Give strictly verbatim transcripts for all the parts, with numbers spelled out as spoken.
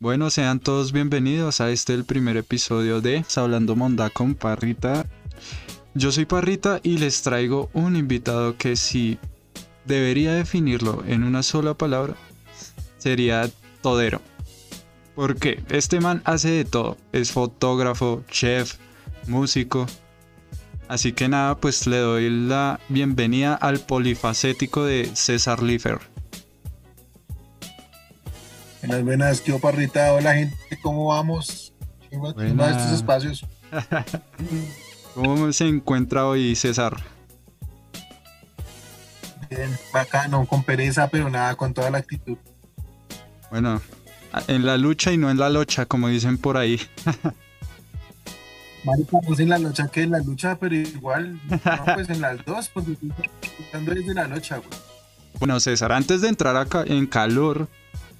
Bueno, sean todos bienvenidos a este el primer episodio de Hablando Mondá con Parrita. Yo soy Parrita y les traigo un invitado que si debería definirlo en una sola palabra sería todero. Porque este man hace de todo, es fotógrafo, chef, músico. Así que nada, pues le doy la bienvenida al polifacético de César Lífer. Buenas, buenas, tío Parrita. Hola, gente, ¿cómo vamos? ¿Cómo van estos espacios? ¿Cómo se encuentra hoy, César? Bien, bacano, con pereza, pero nada, con toda la actitud. Bueno, en la lucha y no en la locha, como dicen por ahí. Marica, más en la lucha que en la lucha, pero igual, no, pues en las dos, porque estoy tratando desde la lucha, güey. Bueno, César, antes de entrar acá en calor,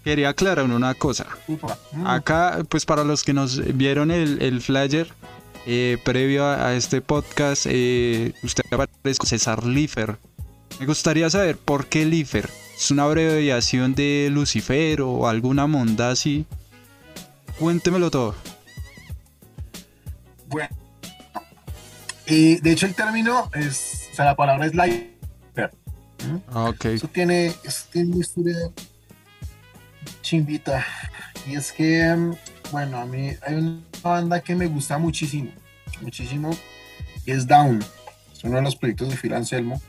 quería aclarar una cosa. Ufa. Mm. Acá, pues para los que nos vieron el, el flyer eh, previo a, a este podcast, eh, usted aparece con César Lífer. Me gustaría saber por qué Lífer. ¿Es una abreviación de Lucifer o alguna monda así? Cuéntemelo todo. Bueno, eh, de hecho el término es, o sea, la palabra es Life. Okay. Eso tiene, eso tiene una historia chimbita, y es que, bueno, a mí hay una banda que me gusta muchísimo, muchísimo, y es Down, es uno de los proyectos de Phil Anselmo,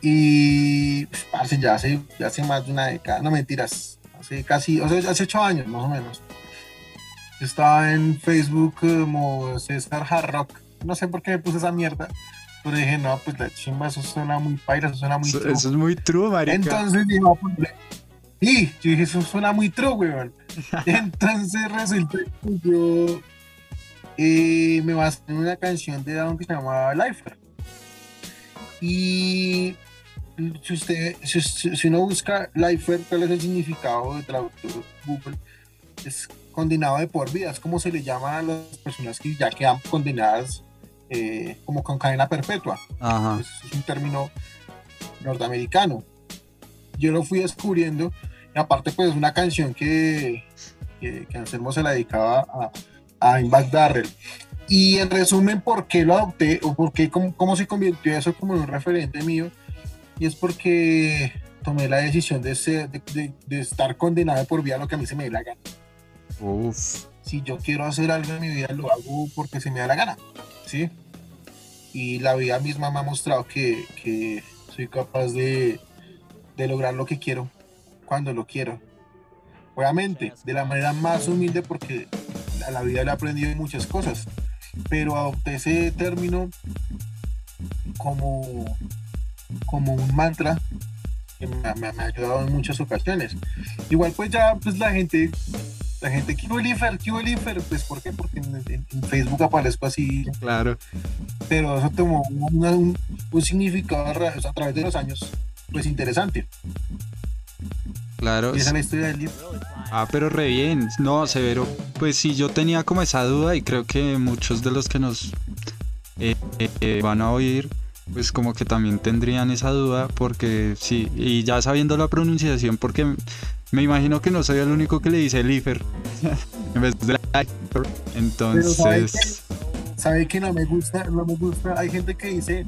y parce, ya, hace, ya hace más de una década, no mentiras, hace casi, o sea, hace ocho años más o menos. Estaba en Facebook como César Hard Rock. No sé por qué me puse esa mierda. Pero dije, no, pues la chimba, eso suena muy paila, eso suena muy eso, true. Eso es muy true, marica. Entonces dije, no, pues, sí, yo dije, eso suena muy true, weón. Entonces resulta que yo eh, me basé en una canción de Down que se llamaba Life. Y si usted, si, si uno busca Life, ¿cuál es el significado de traductor Google? Es condenado de por vida, es como se le llama a las personas que ya quedan condenadas eh, como con cadena perpetua. Ajá. Es un término norteamericano. Yo lo fui descubriendo, y aparte pues es una canción que, que, que Anselmo se la dedicaba a, a Imbag Darrell. Y en resumen, ¿por qué lo adopté o por qué, cómo, cómo se convirtió eso como en un referente mío? Y es porque tomé la decisión de, ser, de, de, de estar condenado de por vida a lo que a mí se me dé la gana. Uf. Si yo quiero hacer algo en mi vida, lo hago porque se me da la gana, ¿sí? Y la vida misma me ha mostrado que, que soy capaz de, de lograr lo que quiero, cuando lo quiero. Obviamente, de la manera más humilde, porque a la vida le he aprendido muchas cosas, pero adopté ese término como, como un mantra. Que me, me, me ha ayudado en muchas ocasiones. Igual pues ya pues la gente la gente ¿qué hubo Lífer? ¿Qué hubo Lífer? Pues ¿por qué? Porque en, en, en Facebook aparezco así, claro, pero eso tomó una, un, un significado o sea, a través de los años pues interesante, claro, y esa es la historia del Lífer. Ah, pero re bien, no, severo. Pues sí, yo tenía como esa duda y creo que muchos de los que nos eh, eh, van a oír pues como que también tendrían esa duda, porque sí, y ya sabiendo la pronunciación, porque me imagino que no soy el único que le dice Lífer en vez de Lífer. Entonces, sabe que no me gusta, no me gusta, hay gente que dice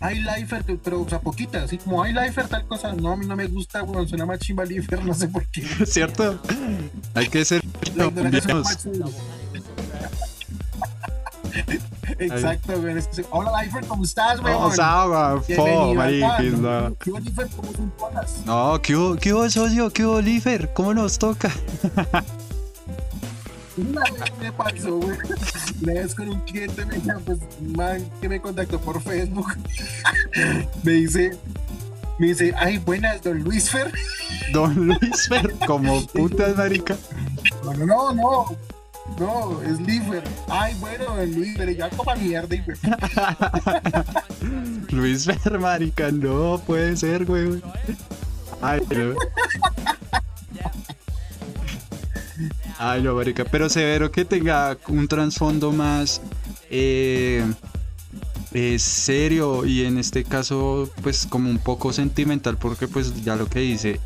hay Lífer, pero o sea, poquita, así como hay Lífer tal cosa, no, a mí no me gusta, bueno, suena más chimba Lífer, no sé por qué. ¿Cierto? Hay que ser exacto, güey. Hola, Lifer, ¿cómo estás, güey? ¿Cómo estás, güey? Marica. ¿Qué hubo, Lifer? ¿Cómo te encuentras? No, ¿qué hubo, qué hubo, socio? ¿Qué hubo, Lifer? ¿Cómo nos toca? Una vez me pasó, güey. Una vez con un cliente, me dijo, pues, man, que me contactó por Facebook. Me dice, me dice, ay, buenas, don Luisfer. Don Luisfer, como putas, marica. No, no, no, no. No, es Lífer. Ay, bueno, el Luisfer, ya como mierda, güey. Luisfer, marica, no puede ser, güey. Ay, no. Ay, no, marica, pero severo que tenga un trasfondo más eh, eh, serio y en este caso, pues como un poco sentimental, porque pues ya lo que dice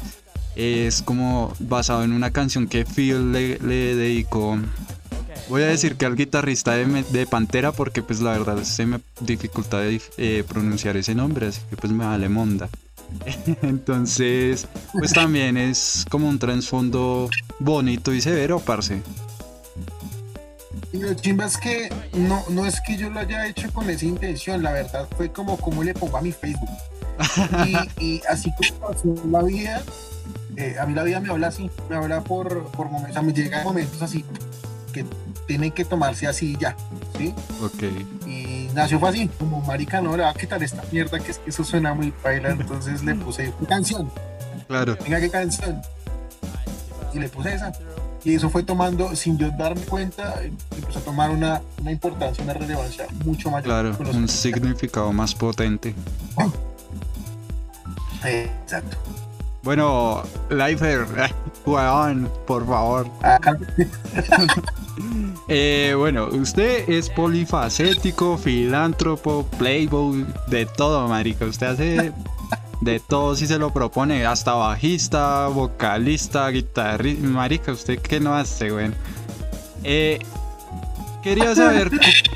es como basado en una canción que Phil le, le dedicó. Voy a decir que al guitarrista de, de Pantera, porque pues la verdad se me dificulta de, eh, pronunciar ese nombre, así que pues me vale monda. Entonces, pues también es como un trasfondo bonito y severo, parce. Y lo chimba es que no, no es que yo lo haya hecho con esa intención, la verdad fue como, como le pongo a mi Facebook. Y, y así como pasó la vida, eh, a mí la vida me habla así, me habla por, por momentos, o sea, me llegan momentos así que tienen que tomarse así ya, ¿sí? Okay. Y nació fue así, como marica, no, le va a quitar esta mierda, que es que eso suena muy paila, entonces le puse una canción. Claro. Venga, ¿qué canción? Y le puse esa. Y eso fue tomando, sin yo darme cuenta, empezó a tomar una, una importancia, una relevancia mucho mayor. Claro, un que significado que... más potente. Oh. Exacto. Bueno, Lifer, weón, por favor. eh, bueno, usted es polifacético, filántropo, playboy, de todo, marica. Usted hace de todo si se lo propone, hasta bajista, vocalista, guitarrista, marica. ¿Usted qué no hace, weón? Eh, quería saber,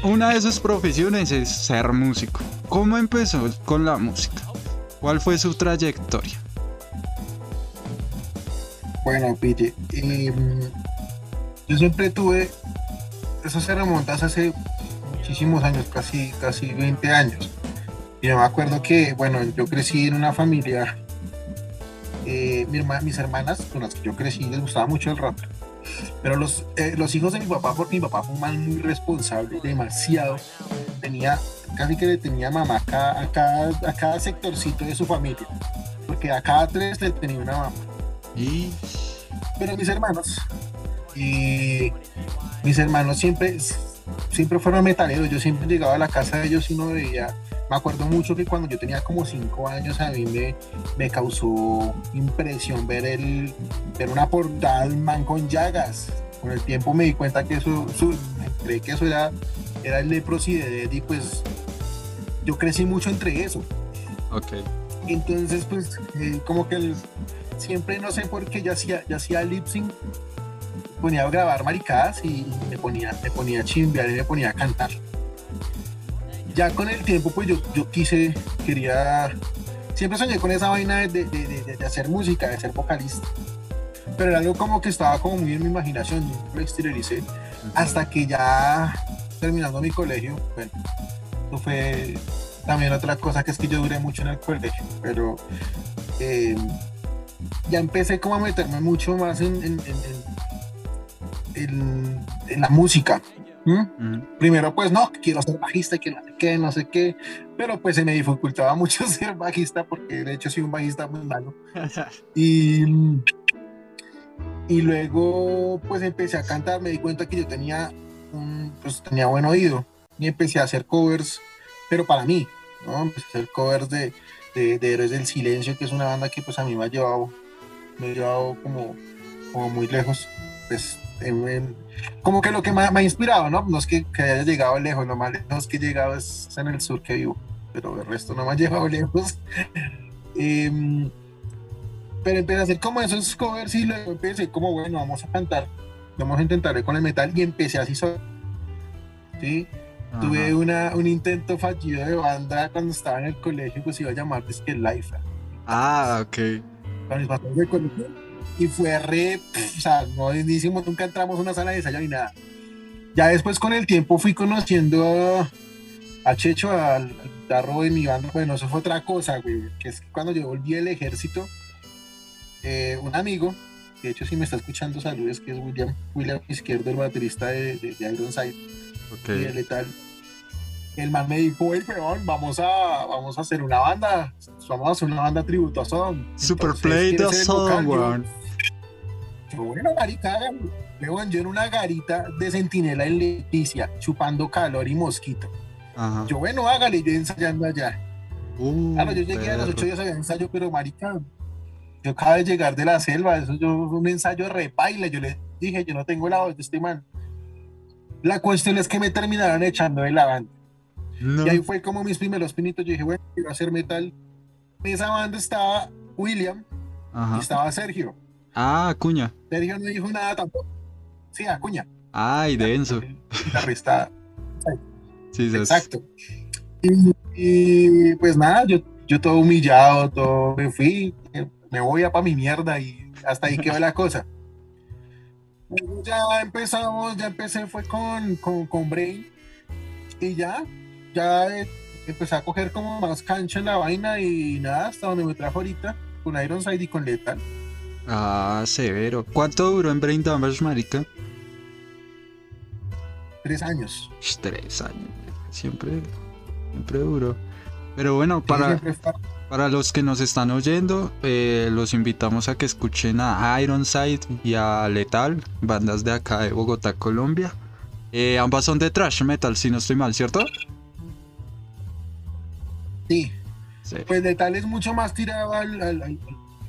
una de sus profesiones es ser músico. ¿Cómo empezó con la música? ¿Cuál fue su trayectoria? Bueno, pille, eh, yo siempre tuve, eso se remonta hace muchísimos años, casi, casi veinte años. Y yo me acuerdo que, bueno, yo crecí en una familia, eh, mi herma, mis hermanas con las que yo crecí les gustaba mucho el rap. Pero los, eh, los hijos de mi papá, porque mi papá fue un man muy responsable, demasiado, tenía... casi que le tenía mamá a cada, a, cada, a cada sectorcito de su familia, porque a cada tres le tenía una mamá. ¿Y? Pero mis hermanos y mis hermanos siempre siempre fueron metaleros. Yo siempre llegaba a la casa de ellos y no veía. Me acuerdo mucho que cuando yo tenía como cinco años, a mí me, me causó impresión ver el ver una portada de un man con llagas. Con el tiempo me di cuenta que eso, su, creí que eso era era el leprosi de Eddie, pues yo crecí mucho entre eso. Ok. Entonces, pues, eh, como que el, siempre, no sé por qué, yo hacía, yo hacía lip sync, ponía a grabar maricadas y me ponía, me ponía a chimbear y me ponía a cantar. Ya con el tiempo, pues yo, yo quise, quería, siempre soñé con esa vaina de, de, de, de, de hacer música, de ser vocalista. Pero era algo como que estaba como muy en mi imaginación, yo lo exterioricé, uh-huh. Hasta que ya... terminando mi colegio, bueno, eso fue también otra cosa, que es que yo duré mucho en el colegio, pero eh, ya empecé como a meterme mucho más en, en, en, en, en la música. ¿Mm? Mm. Primero pues no, quiero ser bajista, que no sé qué, no sé qué, pero pues se me dificultaba mucho ser bajista, porque de hecho soy un bajista muy malo. y... y luego pues empecé a cantar, me di cuenta que yo tenía Un, pues tenía buen oído y empecé a hacer covers, pero para mí, ¿no? Empecé a hacer covers de, de, de Héroes del Silencio, que es una banda que pues a mí me ha llevado, me ha llevado como, como muy lejos, pues, en, en, como que lo que me, me ha inspirado, ¿no? No es que, que haya llegado lejos, lo más lejos que he llegado es en el sur que vivo, pero el resto no me ha llevado lejos. eh, pero empecé a hacer como esos covers y luego empecé como, bueno, vamos a cantar, vamos a intentar con el metal, y empecé así solo, ¿sí? Tuve una, un intento fallido de banda cuando estaba en el colegio, pues iba a llamar es que Life. Ah, ok. Con mis patrones del colegio, y fue re, pff, o sea, no hicimos, nunca entramos a una sala de ensayo ni nada. Ya después con el tiempo fui conociendo a Checho, al, al guitarro de mi banda. Bueno, eso fue otra cosa, güey, que es que cuando yo volví del ejército, eh, un amigo, de hecho, si me está escuchando, saludos, que es William, William Izquierdo, el baterista de, de, de Ironside. Okay. Y de Lethal. El man me dijo, oye, peón, vamos a, vamos a hacer una banda, vamos a hacer una banda tributo a Son. Super play de Son, weón. Bueno, marica, weón, yo en una garita de centinela en Leticia, chupando calor y mosquito. Ajá. Yo, bueno, hágale, yo ensayando allá. Uh, claro, yo llegué perro. A las ocho días había ensayo, pero marica... yo acabo de llegar de la selva, eso yo un ensayo repaila, yo les dije, yo no tengo la voz de este man. La cuestión es que me terminaron echando de la banda. No. Y ahí fue como mis primeros pinitos, yo dije, bueno, quiero hacer metal. En esa banda estaba William, Ajá. Y estaba Sergio. Ah, Acuña. Sergio no dijo nada tampoco. Sí, Acuña. Ay, denso. Guitarrista. Sí, sí. Exacto. Y, y pues nada, yo, yo todo humillado, todo me fui, me voy a pa' mi mierda y hasta ahí quedó la cosa. Luego ya empezamos, ya empecé, fue con, con, con Brain y ya, ya empecé a coger como más cancha en la vaina y nada, hasta donde me trajo ahorita, con Ironside y con Lethal. Ah, severo. ¿Cuánto duró en Brain Damage, marica? Tres años. Tres años, siempre, siempre duro. Pero bueno, para, para los que nos están oyendo, eh, los invitamos a que escuchen a Ironside y a Lethal, bandas de acá de Bogotá, Colombia. Eh, ambas son de thrash metal, si no estoy mal, ¿cierto? Sí. Sí. Pues Lethal es mucho más tirado al, al, al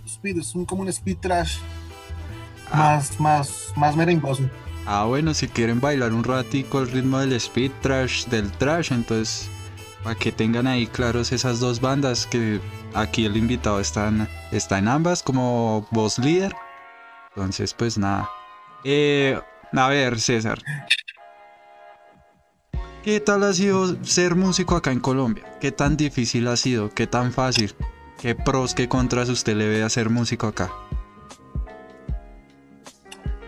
speed, es un, como un speed thrash ah. más, más, más merengoso. Ah, bueno, si quieren bailar un ratico al ritmo del speed trash, del trash, entonces para que tengan ahí claros esas dos bandas que aquí el invitado está en, está en ambas como voz líder. Entonces, pues nada. Eh, a ver, César. ¿Qué tal ha sido ser músico acá en Colombia? ¿Qué tan difícil ha sido? ¿Qué tan fácil? ¿Qué pros, qué contras usted le ve a ser músico acá?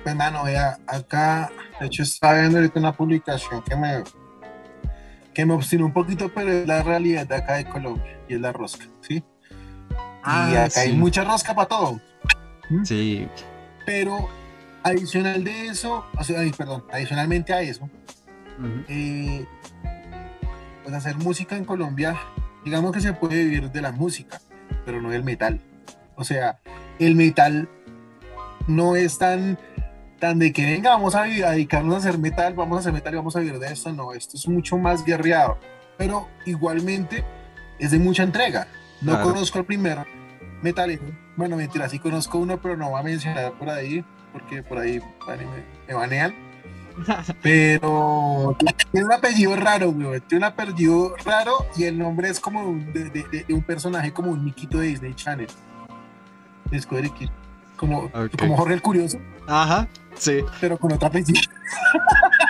Pues mano, vea, acá, de hecho estaba viendo ahorita una publicación que me que me obstinó un poquito, pero es la realidad de acá de Colombia, y es la rosca, ¿sí? Ah, y acá sí. Hay mucha rosca para todo. Sí. Pero adicional de eso, o sea, perdón, adicionalmente a eso, uh-huh. eh, pues hacer música en Colombia, digamos que se puede vivir de la música, pero no del metal. O sea, el metal no es tan... tan de que venga, vamos a dedicarnos a hacer metal, vamos a hacer metal y vamos a vivir de esto, no, esto es mucho más guerreado, pero igualmente es de mucha entrega. No claro. Conozco el primer metalero, bueno, mentira, sí conozco uno, pero no voy a mencionar por ahí, porque por ahí vale, me, me banean, pero tiene un apellido raro, güey, tiene un apellido raro y el nombre es como un, de, de, de un personaje como un miquito de Disney Channel, Discovery Kids. Como, okay. Como Jorge el Curioso. Ajá, sí. Pero con otra apellido.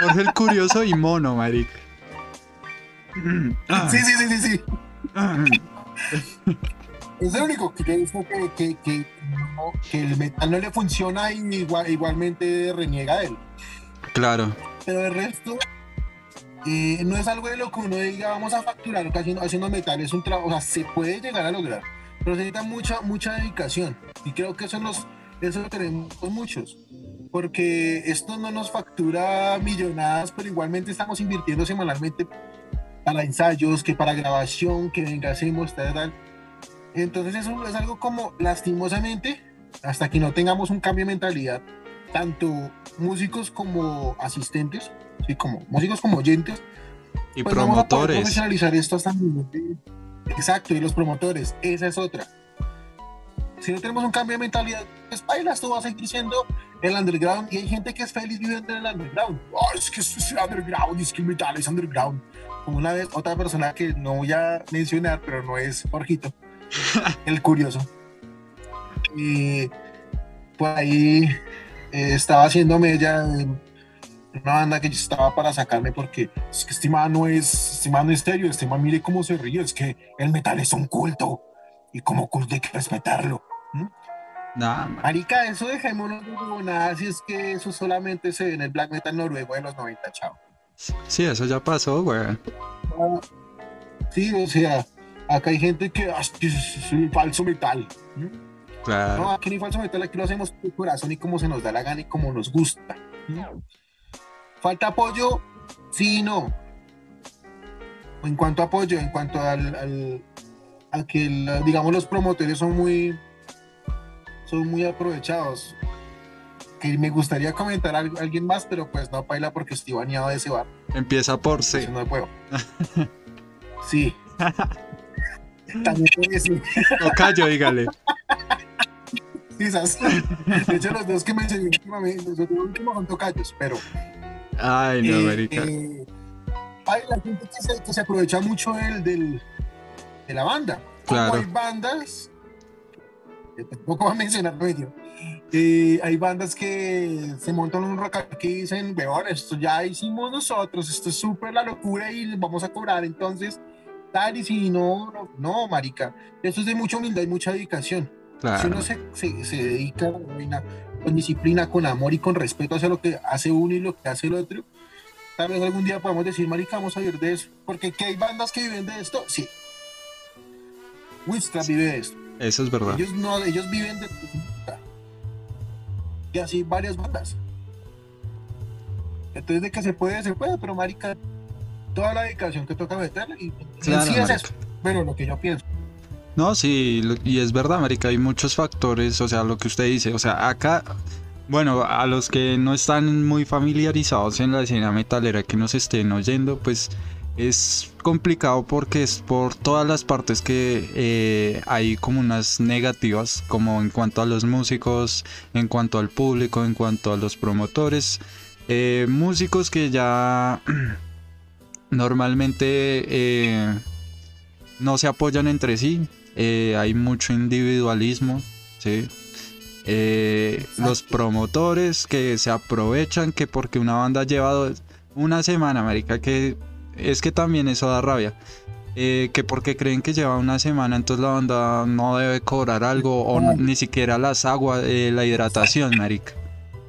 Jorge el Curioso y Mono, marica. Sí, sí, sí, sí, sí. Es lo único que yo digo que, que, que, no, que el metal no le funciona y igual, igualmente reniega de él. Claro. Pero el resto eh, no es algo de lo que uno diga, vamos a facturar haciendo, haciendo metal, es un trabajo, o sea, se puede llegar a lograr. Pero se necesita mucha, mucha dedicación. Y creo que eso, nos, eso lo tenemos muchos. Porque esto no nos factura millonadas, pero igualmente estamos invirtiendo semanalmente para ensayos, que para grabación, que venga, hacemos, tal, tal. Entonces eso es algo como, lastimosamente, hasta que no tengamos un cambio de mentalidad, tanto músicos como asistentes, ¿sí? Como músicos como oyentes. Y pues promotores. Vamos a poder profesionalizar esto hasta el momento. Exacto, y los promotores, esa es otra. Si no tenemos un cambio de mentalidad, pues bailas, tú vas a ir diciendo el underground, y hay gente que es feliz viviendo en el underground. Oh, es que es underground, es que el metal es underground. Como una vez, otra persona que no voy a mencionar, pero no es Jorgito, el Curioso. Y por ahí eh, estaba haciéndome ya una banda que yo estaba para sacarme porque es que este man no es, este man no es serio, este man mire cómo se ríe, es que el metal es un culto y como culto hay que respetarlo. ¿Mm? Nah, marica, eso dejémonos de huevonadas, si es que eso solamente se ve en el black metal noruego de los noventa, chao. Sí, eso ya pasó, güey. Uh, sí, o sea, acá hay gente que ah, es un falso metal. ¿Mm? Claro. No, aquí no hay falso metal, aquí lo hacemos por el corazón y como se nos da la gana y como nos gusta. ¿Mm? ¿Falta apoyo? Sí y no. En cuanto a apoyo, en cuanto al, al a que, el, digamos, los promotores son muy, son muy aprovechados. Que me gustaría comentar a alguien más, pero pues no, paila, porque estoy baneado de ese bar. Empieza por C. Eso no puedo. Sí. También puede ser. No callo, dígale. Quizás. De hecho, los dos que mencioné últimamente, los últimos son tocayos, pero... Ay, no, marica. Eh, eh, hay la gente que se, que se aprovecha mucho del, del, de la banda. Claro. Como hay bandas tampoco va a mencionar medio. Eh, hay bandas que se montan un rock que dicen, weón, esto ya hicimos nosotros, esto es súper la locura y vamos a cobrar, entonces, tal y si no, no, no, marica, esto es de mucha humildad y mucha dedicación. Claro. Si uno se, se, se dedica una, con disciplina, con amor y con respeto hacia lo que hace uno y lo que hace el otro, tal vez algún día podemos decir, marica, vamos a vivir de eso, porque ¿que hay bandas que viven de esto? Sí. Winstrap vive de esto. Eso es verdad. Ellos, no, ellos viven de... Y así varias bandas. Entonces de que se puede, se puede, pero marica, toda la dedicación que toca meterle y, claro, sí es eso, bueno, lo que yo pienso. No, sí, y es verdad, marica, hay muchos factores, o sea, lo que usted dice, o sea, acá, bueno, a los que no están muy familiarizados en la escena metalera que nos estén oyendo, pues es complicado porque es por todas las partes que eh, hay como unas negativas, como en cuanto a los músicos, en cuanto al público, en cuanto a los promotores, eh, músicos que ya normalmente... Eh, no se apoyan entre sí, eh, hay mucho individualismo, ¿sí? eh, los promotores que se aprovechan que porque una banda lleva dos, una semana, marica, que es que también eso da rabia, eh, que porque creen que lleva una semana entonces la banda no debe cobrar algo o no, ni siquiera las aguas, eh, la hidratación, marica,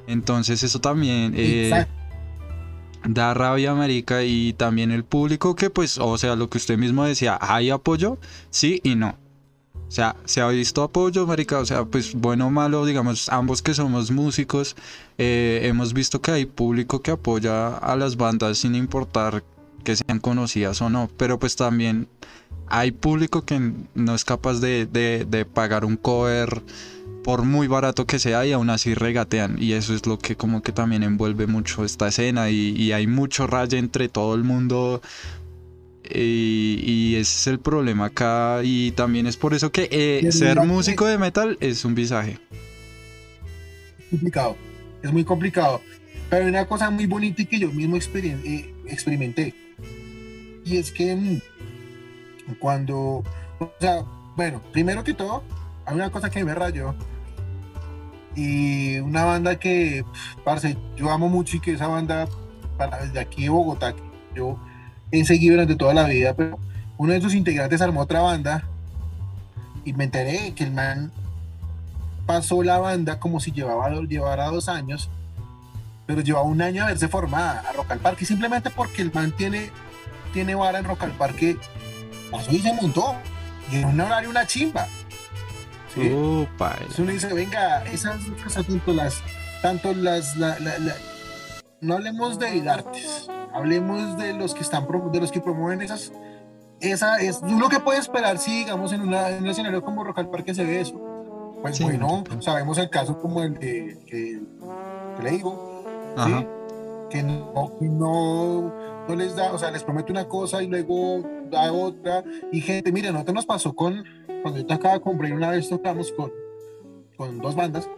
entonces eso también... Eh, da rabia, marica, y también el público que, pues, o sea, lo que usted mismo decía, ¿hay apoyo? Sí y no. O sea, ¿se ha visto apoyo, marica? O sea, pues, bueno o malo, digamos, ambos que somos músicos, eh, hemos visto que hay público que apoya a las bandas sin importar que sean conocidas o no, pero pues también hay público que no es capaz de, de, de pagar un cover por muy barato que sea y aún así regatean, y eso es lo que como que también envuelve mucho esta escena y, y hay mucho raye entre todo el mundo y, y ese es el problema acá, y también es por eso que eh, ser músico de metal es un visaje complicado, es muy complicado, pero hay una cosa muy bonita y que yo mismo experien- eh, experimenté, y es que cuando, o sea, bueno, primero que todo hay una cosa que me rayó. Y una banda que, parce, yo amo mucho y que esa banda, para, desde aquí de Bogotá, que yo he seguido durante toda la vida, pero uno de sus integrantes armó otra banda y me enteré que el man pasó la banda como si llevaba, llevara dos años, pero llevaba un año a verse formada a Rock al Parque, simplemente porque el man tiene, tiene vara en Rock al Parque, pasó y se montó, y en un horario una chimba. Sí. Uh, Entonces uno dice, venga, esas cosas, tanto las, tanto las, la, la, la... no hablemos de artes, hablemos de los que están, de los que promueven esas, esa es lo que puede esperar si, digamos, en, una, en un escenario como Rock al Parque se ve eso. Pues sí, bueno, sí. Sabemos el caso como el de, que, que le digo, ¿sí? Que no, no, no les da, o sea, les promete una cosa y luego da otra, y gente, mire, nosotros nos pasó con... Cuando yo acaba de comprar una vez tocamos con, con dos bandas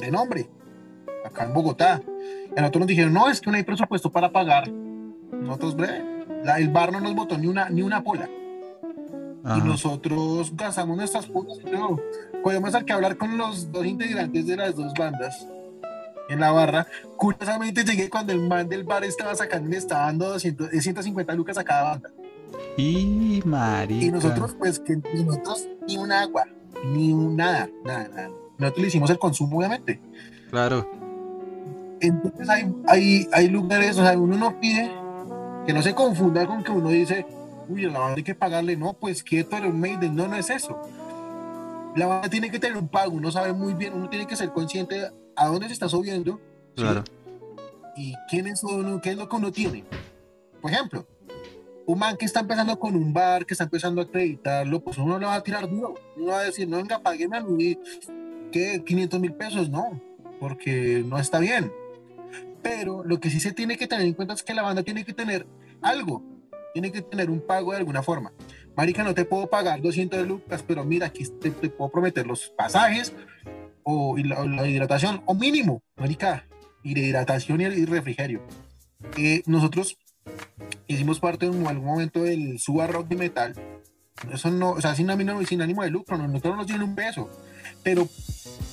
de nombre, acá en Bogotá. Y a nosotros nos dijeron, no, es que no hay presupuesto para pagar. Nosotros, breve, la, el bar no nos botó ni una, ni una pola. Ajá. Y nosotros gastamos nuestras polas. Pero podemos al que hablar con los dos integrantes de las dos bandas en la barra. Curiosamente llegué cuando el man del bar estaba sacando, le estaba dando doscientos, ciento cincuenta lucas a cada banda. Y, marica. Y nosotros, pues, que nosotros ni un agua, ni un nada, nada, nada. Nosotros le hicimos el consumo, obviamente. Claro. Entonces, hay, hay, hay lugares, o sea, uno no pide, que no se confunda con que uno dice, uy, a la banda hay que pagarle, no, pues quieto, era un Maiden, no, no es eso. La banda tiene que tener un pago, uno sabe muy bien, uno tiene que ser consciente de a dónde se está subiendo. Claro. ¿Sí? Y quién es uno, qué es lo que uno tiene. Por ejemplo, un man que está empezando con un bar, que está empezando a acreditarlo, pues uno le va a tirar duro, uno va a decir, no, venga, págueme a mí, ¿qué? quinientos mil pesos, no, porque no está bien. Pero lo que sí se tiene que tener en cuenta es que la banda tiene que tener algo, tiene que tener un pago de alguna forma. Marica, no te puedo pagar doscientos lucas, pero mira, aquí te, te puedo prometer los pasajes, o la, la hidratación, o mínimo, marica, y de hidratación y, y refrigerio. Eh, nosotros hicimos parte en algún momento del Suba Rock de Metal. Eso no, o sea, sin, sin ánimo de lucro, nosotros nos dieron un peso. pero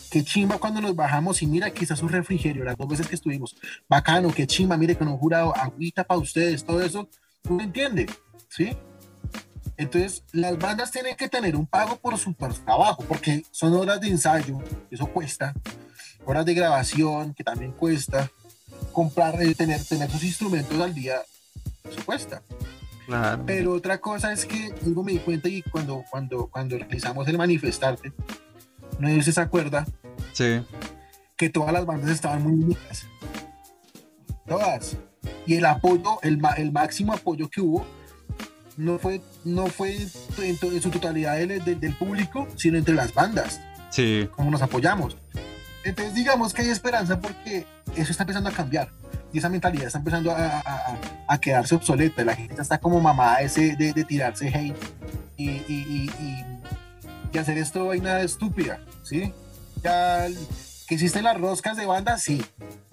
qué chimba cuando nos bajamos y mira, quizás un refrigerio, las dos veces que estuvimos, bacano, qué chimba, mire que nos han jurado agüita para ustedes, todo eso, uno entiende, ¿sí? Entonces, las bandas tienen que tener un pago por su trabajo, porque son horas de ensayo, eso cuesta, horas de grabación, que también cuesta, comprar, tener, tener sus instrumentos al día, eso cuesta. Claro. Pero otra cosa es que luego me di cuenta y cuando, cuando, cuando realizamos el Manifestarte, no sé si se acuerda, sí, que todas las bandas estaban muy unidas, todas, y el apoyo, el, el máximo apoyo que hubo no fue, no fue en, to- en su totalidad del, del, del público, sino entre las bandas, sí, como nos apoyamos. Entonces digamos que hay esperanza, porque eso está empezando a cambiar y esa mentalidad está empezando a, a, a quedarse obsoleta. La gente está como mamada ese de, de tirarse hate y, y, y, y, y hacer esto vaina estúpida, ¿sí? Ya, que existen las roscas de banda, sí,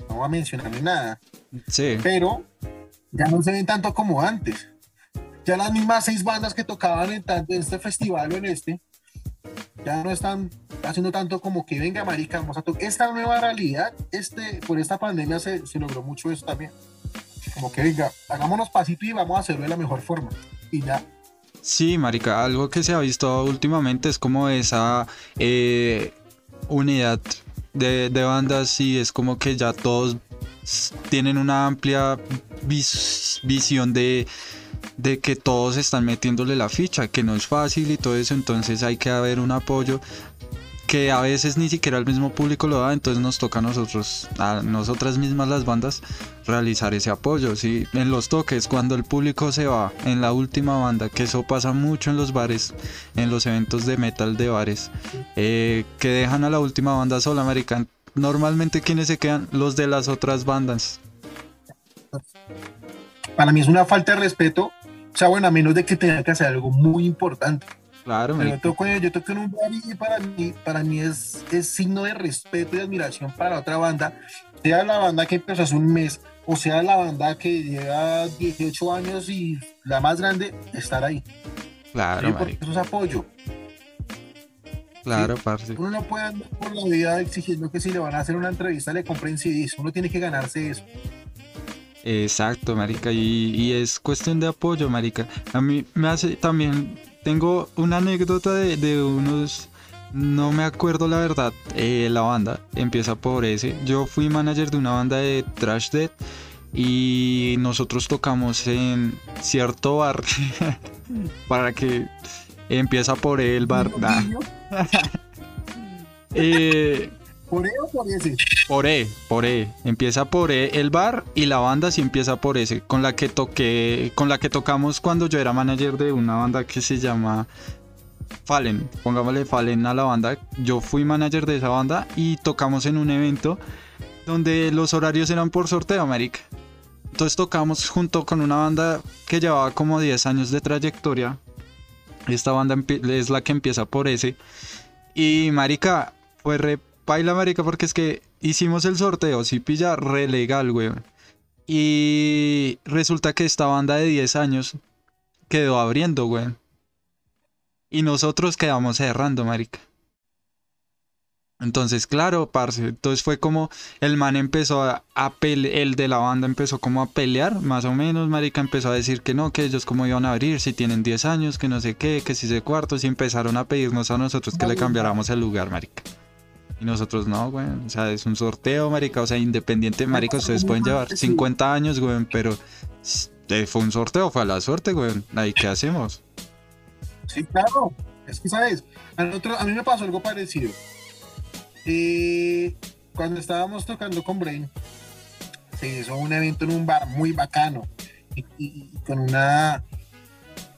no voy a mencionar ni nada, sí, pero ya no se ven tanto como antes. Ya las mismas seis bandas que tocaban en, tanto, en este festival o en este, ya no están haciendo tanto como que venga marica, vamos a tocar. Esta nueva realidad, este, por esta pandemia se, se logró mucho eso también, como que venga, hagámonos pasito y vamos a hacerlo de la mejor forma y ya. Sí, marica, algo que se ha visto últimamente es como esa eh, unidad de, de bandas, y es como que ya todos tienen una amplia vis, visión de de que todos están metiéndole la ficha, que no es fácil y todo eso. Entonces hay que haber un apoyo que a veces ni siquiera el mismo público lo da, entonces nos toca a nosotros, a nosotras mismas las bandas, realizar ese apoyo, ¿sí? En los toques, cuando el público se va en la última banda, que eso pasa mucho en los bares, en los eventos de metal de bares, eh, que dejan a la última banda sola, marica. Normalmente, ¿quiénes se quedan? Los de las otras bandas. Para mí es una falta de respeto. O sea, bueno, a menos de que tenga que hacer algo muy importante. Claro. Yo toco, yo toco en un bar y para mí, para mí es, es signo de respeto y admiración para otra banda, sea la banda que empezó hace un mes, o sea la banda que lleva dieciocho años y la más grande, estar ahí. Claro, sí, porque eso es apoyo. Claro, sí, parce. Uno no puede andar por la vida exigiendo que si le van a hacer una entrevista le compren C Ds, uno tiene que ganarse eso. Exacto, marica, y, y es cuestión de apoyo, marica. A mí me hace también, tengo una anécdota de, de unos, no me acuerdo la verdad, eh, la banda, empieza por ese. Yo fui manager de una banda de Trash Death y nosotros tocamos en cierto bar, para que empieza por el bar. Nah. eh... ¿Por E o por ese? Por E, por E. Empieza por E el bar y la banda sí empieza por ese. Con la que toqué, con la que tocamos cuando yo era manager de una banda que se llama Fallen. Pongámosle Fallen a la banda. Yo fui manager de esa banda y tocamos en un evento donde los horarios eran por sorteo, marica. Entonces tocamos junto con una banda que llevaba como diez años de trayectoria. Esta banda es la que empieza por ese. Y marica, fue re baila, marica, porque es que hicimos el sorteo, sí pilla, re legal, weón. Y resulta que esta banda de diez años quedó abriendo, weón. Y nosotros quedamos cerrando, marica. Entonces, claro, parce, entonces fue como el man empezó a, a pelear, el de la banda empezó como a pelear, más o menos, marica, empezó a decir que no, que ellos como iban a abrir, si tienen diez años, que no sé qué, que si se cuartos, y empezaron a pedirnos a nosotros que le cambiáramos el lugar, marica. Y nosotros no, güey, o sea, es un sorteo, marica, o sea, independiente, marica, ustedes pueden llevar cincuenta años, güey, pero fue un sorteo, fue a la suerte, güey, ahí, ¿qué hacemos? Sí, claro, es que, ¿sabes? A, nosotros, a mí me pasó algo parecido. Eh, cuando estábamos tocando con Brain, se hizo un evento en un bar muy bacano, y, y, y con una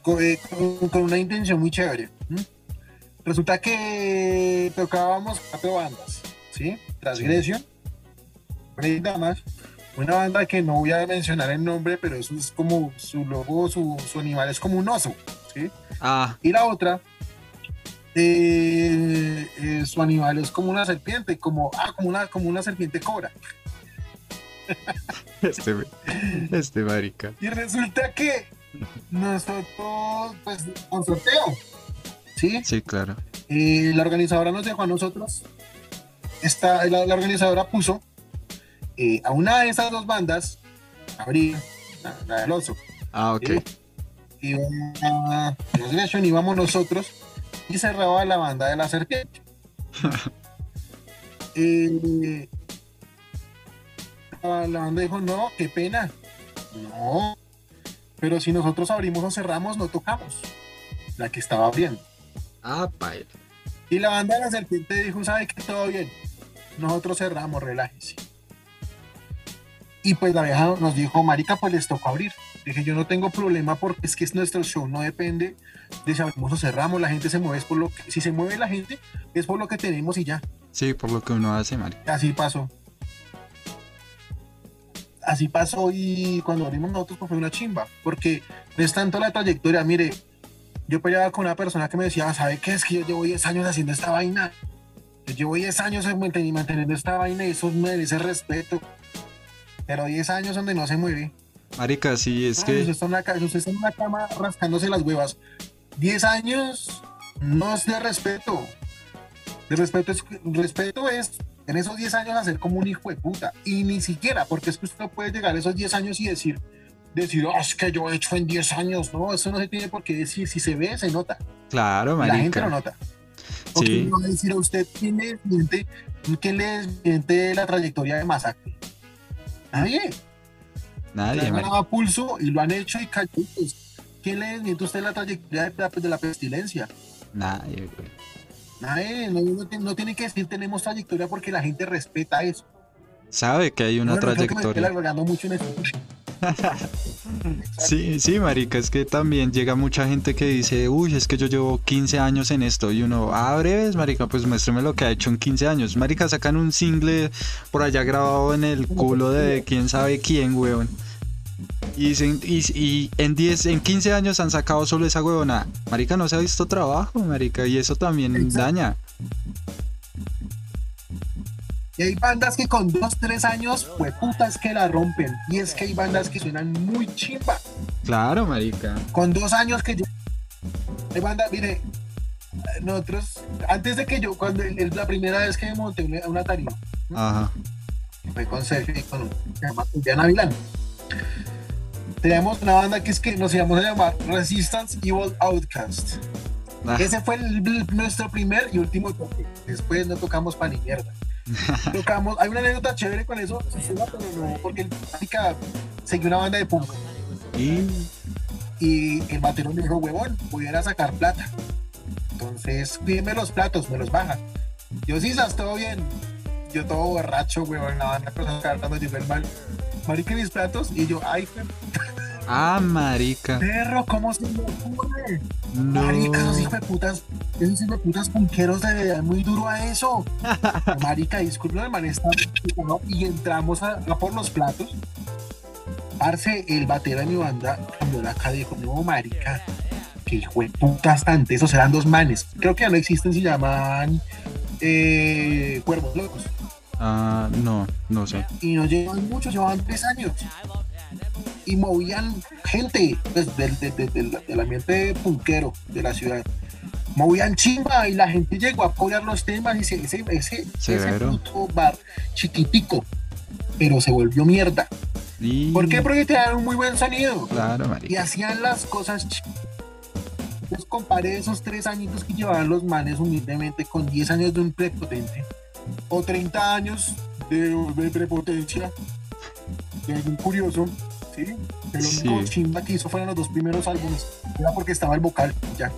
con, eh, con, con una intención muy chévere, ¿eh? Resulta que tocábamos cuatro bandas, ¿sí? Transgresión, Brain Damage, una banda que no voy a mencionar el nombre, pero eso es como su logo, su, su animal es como un oso, ¿sí? Ah. Y la otra, eh, eh, su animal es como una serpiente, como, ah, como, una, como una serpiente cobra. Este, este marica. Y resulta que nosotros, pues, con sorteo, ¿sí? Sí, claro. Eh, la organizadora nos dejó a nosotros, esta, la, la organizadora puso eh, a una de esas dos bandas, abrir la, la del oso. Ah, ok. ¿Sí? Y una, una íbamos nosotros y cerraba la banda de la serpiente. eh, la, la banda dijo, no, qué pena. No, pero si nosotros abrimos o cerramos, no tocamos la que estaba abriendo. Ah, paila. Y la banda de la serpiente dijo, ¿sabe qué? Todo bien. Nosotros cerramos, relájese. Y pues la vieja nos dijo, marica, pues les tocó abrir. Dije, yo no tengo problema porque es que es nuestro show, no depende de si abrimos o cerramos, la gente se mueve, es por lo que, si se mueve la gente, es por lo que tenemos y ya. Sí, por lo que uno hace, marica. Así pasó. Así pasó y cuando abrimos nosotros pues fue una chimba, porque no es tanto la trayectoria, mire, yo peleaba con una persona que me decía, ¿sabe qué? Es que yo llevo diez años haciendo esta vaina, yo llevo diez años manteniendo esta vaina y eso merece respeto, pero diez años donde no se mueve. Marica, sí, es que... Usted está en la, usted está en una cama rascándose las huevas. diez años no es de respeto. De respeto es, respeto es en esos diez años hacer como un hijo de puta. Y ni siquiera, porque es que usted no puede llegar a esos diez años y decir, decir, oh, es que yo he hecho en diez años. No, eso no se tiene por qué decir. Si se ve, se nota. Claro, marica. La gente lo nota. Porque sí. No va a decir a usted quién le desmiente, quién le desmiente la trayectoria de masacre. Nadie. Nadie, han ganado a pulso y lo han hecho y callitos. ¿Quién le desmiente usted la trayectoria de la, de la pestilencia? Nadie, güey. Nadie, no, no, no tiene que decir tenemos trayectoria porque la gente respeta eso. Sabe que hay una no, trayectoria. No, no, mucho en el... Sí, sí, marica, es que también llega mucha gente que dice, uy, es que yo llevo quince años en esto, y uno, ah, breves, marica, pues muéstrame lo que ha hecho en quince años. Marica, sacan un single por allá grabado en el culo de quién sabe quién, weón. Y, y, y en, diez, en quince años han sacado solo esa huevona. Marica, no se ha visto trabajo, marica, y eso también Exacto. daña. Y hay bandas que con dos, tres años, pues putas que la rompen. Y es que hay bandas que suenan muy chimba. Claro, marica. Con dos años que yo... Hay bandas, mire, nosotros... Antes de que yo, cuando la primera vez que me monté a una tarima, ajá, fue con Sergio y con un... Se llama Juliana Vilán. Teníamos una banda que es que nos íbamos a llamar Resistance Evil Outcast. Ah. Ese fue el, nuestro primer y último toque. Después no tocamos pa' ni mierda. Tocamos, hay una anécdota chévere con eso, porque el marica seguía una banda de punk y, y el baterón me dijo, huevón, voy a sacar plata, entonces pídeme los platos, me los baja. Yo, sí, estás todo bien, yo todo borracho, huevón, la banda con sacar cuando llegó el mal, marica, mis platos, y yo, ay, fe... Ah, marica. Perro, ¿cómo se me ocurre? No. Marica, esos hijos de putas, esos hijos de putas punqueros le dan muy duro a eso. Marica, disculpen, el man está... ¿no? Y entramos a, a por los platos. Parce, el batero de mi banda, cuando la acá dijo, no, marica, que hijo de putas tanto, esos eran dos manes. Creo que ya no existen, se llaman eh, Cuervos Locos. Ah, uh, no, no sé. Y no llevan mucho, llevan tres años. Y movían gente pues, del, del, del, del ambiente punquero de la ciudad, movían chimba y la gente llegó a cobrar los temas y se, ese, ese, ese puto bar chiquitico, pero se volvió mierda. Y... ¿Por qué? Porque tenían un muy buen sonido. Claro, marica. Y hacían las cosas ch... Pues comparé esos tres añitos que llevaban los manes humildemente con diez años de un prepotente o treinta años de, de prepotencia de algún curioso. Sí, el único sí. chimba que hizo fueron los dos primeros álbumes, era porque estaba el vocal ya.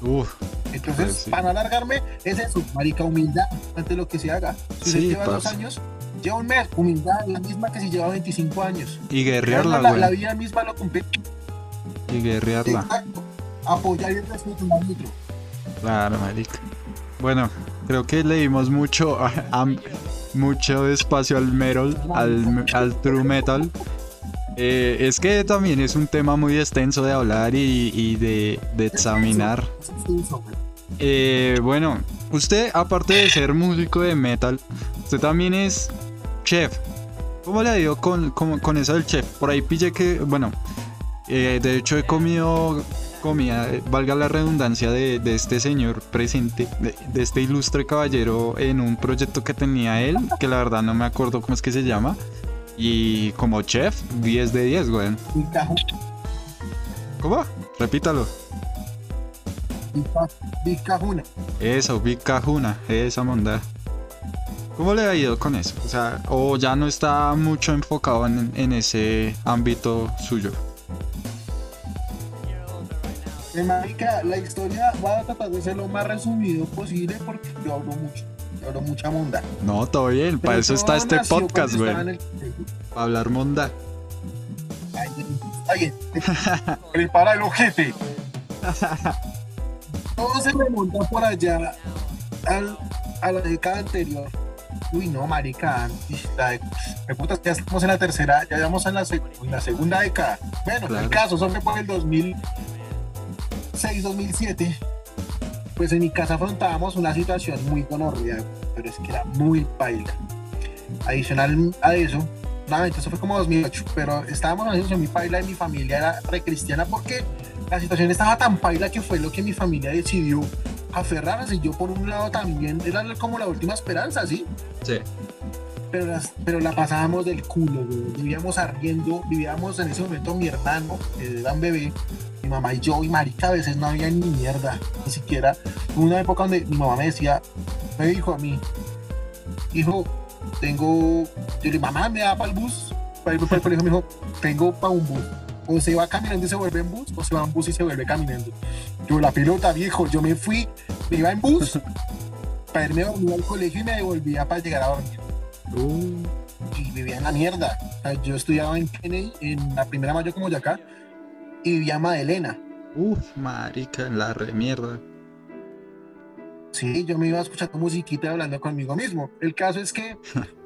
Uf, entonces sí. Para alargarme es eso, marica, humildad ante lo que se haga. Si sí, se lleva dos años, lleva un mes, humildad la misma que si lleva veinticinco años y guerrearla, la, la vida misma lo compete y guerrearla. Exacto. Apoyar y respeto al otro. Claro, marica. Bueno, creo que le dimos mucho a, a, mucho espacio al metal, al, al true metal. Eh, es que también es un tema muy extenso de hablar y, y de, de examinar. Eh, bueno, usted aparte de ser músico de metal, usted también es chef. ¿Cómo le dio con, con, con eso del chef? Por ahí pillé que, bueno, eh, de hecho he comido comida, valga la redundancia, de, de este señor presente, de, de este ilustre caballero, en un proyecto que tenía él, que la verdad no me acuerdo cómo es que se llama, y como chef, diez de diez, güey. ¿Cómo? Repítalo. Bicajuna. Eso, Bicajuna, esa monda. ¿Cómo le ha ido con eso? O sea, o ya no está mucho enfocado en, en ese ámbito suyo. Eh, marica, la historia va a tratar de ser lo más resumido posible porque yo hablo mucho, yo hablo mucha monda. No, todo bien, para eso está este podcast, güey. El... Para hablar monda. Está bien. Prepara el ojete. Todo se remonta por allá al, a la década anterior. Uy, no, marica, de... me putas, ya estamos en la tercera, ya vamos en la, seg... en la segunda década. Bueno, claro. En el caso, sobre por el dos mil seis, dos mil siete, pues en mi casa afrontábamos una situación muy gonorrea, pero es que era muy paila. Adicional a eso, nada, eso fue como dos mil ocho, pero estábamos en una situación muy paila y mi familia era recristiana porque la situación estaba tan paila que fue lo que mi familia decidió aferrarse. Yo por un lado también era como la última esperanza, ¿sí? Sí. Pero, las, pero la pasábamos del culo, güey. Vivíamos arriendo, vivíamos en ese momento mi hermano, que era un bebé, mi mamá y yo, y marica, a veces no había ni mierda, ni siquiera. Hubo una época donde mi mamá me decía, me dijo a mí, hijo, tengo, yo le mamá, me da para el bus, para ir para el colegio, me dijo, tengo para un bus, o se va caminando y se vuelve en bus, o se va en bus y se vuelve caminando. Yo, la pelota, viejo, yo me fui, me iba en bus, para irme dormido al colegio y me devolvía para llegar a dormir. Uh. Y vivía en la mierda. O sea, yo estudiaba en Kennedy, en la primera mayo como de acá, y vivía en Madelena. Uf, marica, en la remierda. Sí, yo me iba escuchando musiquita hablando conmigo mismo. El caso es que,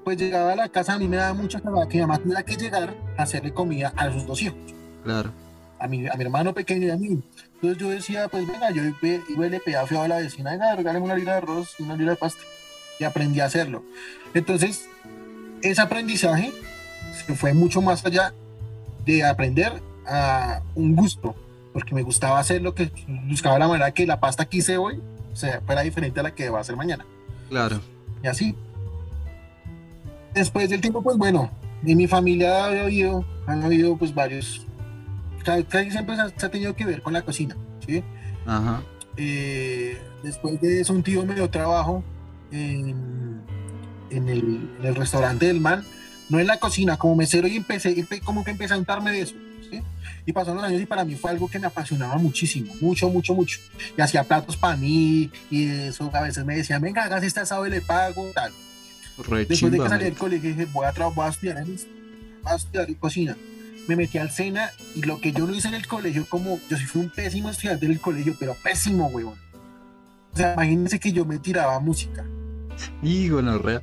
pues llegaba a la casa, a mí me daba mucha cagada que mi mamá tenía que llegar a hacerle comida a sus dos hijos. Claro. A mi, a mi hermano pequeño y a mí. Entonces yo decía, pues venga, yo iba y le pedía feo a la vecina, venga, regáleme una libra de arroz y una libra de pasta. Y aprendí a hacerlo. Entonces, ese aprendizaje se fue mucho más allá de aprender a un gusto, porque me gustaba hacer lo que buscaba la manera que la pasta que hice hoy o sea, fuera diferente a la que va a hacer mañana. Claro. Y así. Después del tiempo, pues bueno, en mi familia ha habido, han habido pues varios, casi siempre se ha tenido que ver con la cocina, ¿sí? Ajá. Eh, después de eso, un tío me dio trabajo En, en, el, en el restaurante del man, no en la cocina, como mesero, y empecé, empe, como que empecé a untarme de eso, ¿sí? Y pasaron los años y para mí fue algo que me apasionaba muchísimo, mucho, mucho, mucho, y hacía platos para mí, y eso, a veces me decían, venga, hagas este asado y le pago, tal. Re Después de que salí del colegio dije, voy a, tra- voy a estudiar en voy a estudiar en cocina. Me metí al SENA, y lo que yo no hice en el colegio, como, yo sí fui un pésimo estudiante del colegio, pero pésimo, huevón. O sea, imagínense que yo me tiraba música. Y bueno, real.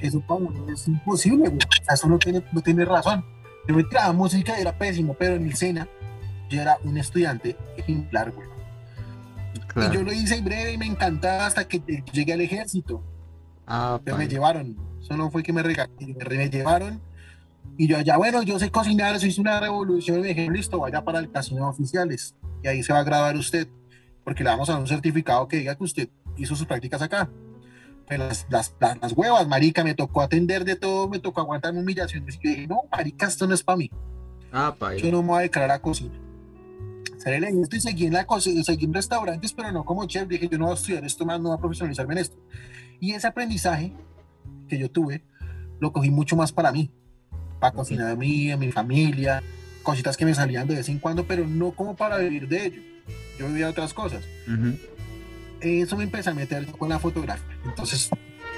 Eso para uno es imposible, güey. O sea, eso no tiene, no tiene razón. Yo me tiraba música y era pésimo, pero en el SENA yo era un estudiante ejemplar, güey. Claro. Y yo lo hice en breve y me encantaba hasta que llegué al ejército. Ah, pero me llevaron. Eso no fue que me regalé, me llevaron. Y yo allá, bueno, yo sé cocinar, eso hice una revolución y me dije, listo, vaya para el casino de oficiales. Y ahí se va a graduar usted, porque le vamos a dar un certificado que diga que usted hizo sus prácticas acá. Las, las, las, las huevas, marica, me tocó atender de todo, me tocó aguantar humillaciones. Y yo dije, no, marica, esto no es para mí. Ah, pa yo no me voy a declarar a cocina. Salí de esto y seguí en, la co- seguí en restaurantes, pero no como chef. Dije, yo no voy a estudiar esto más, no voy a profesionalizarme en esto. Y ese aprendizaje que yo tuve, lo cogí mucho más para mí, para cocinar a mí, a mi familia, cositas que me salían de vez en cuando, pero no como para vivir de ello. Yo vivía otras cosas. Uh-huh. Eso me empecé a meter con la fotografía. Entonces,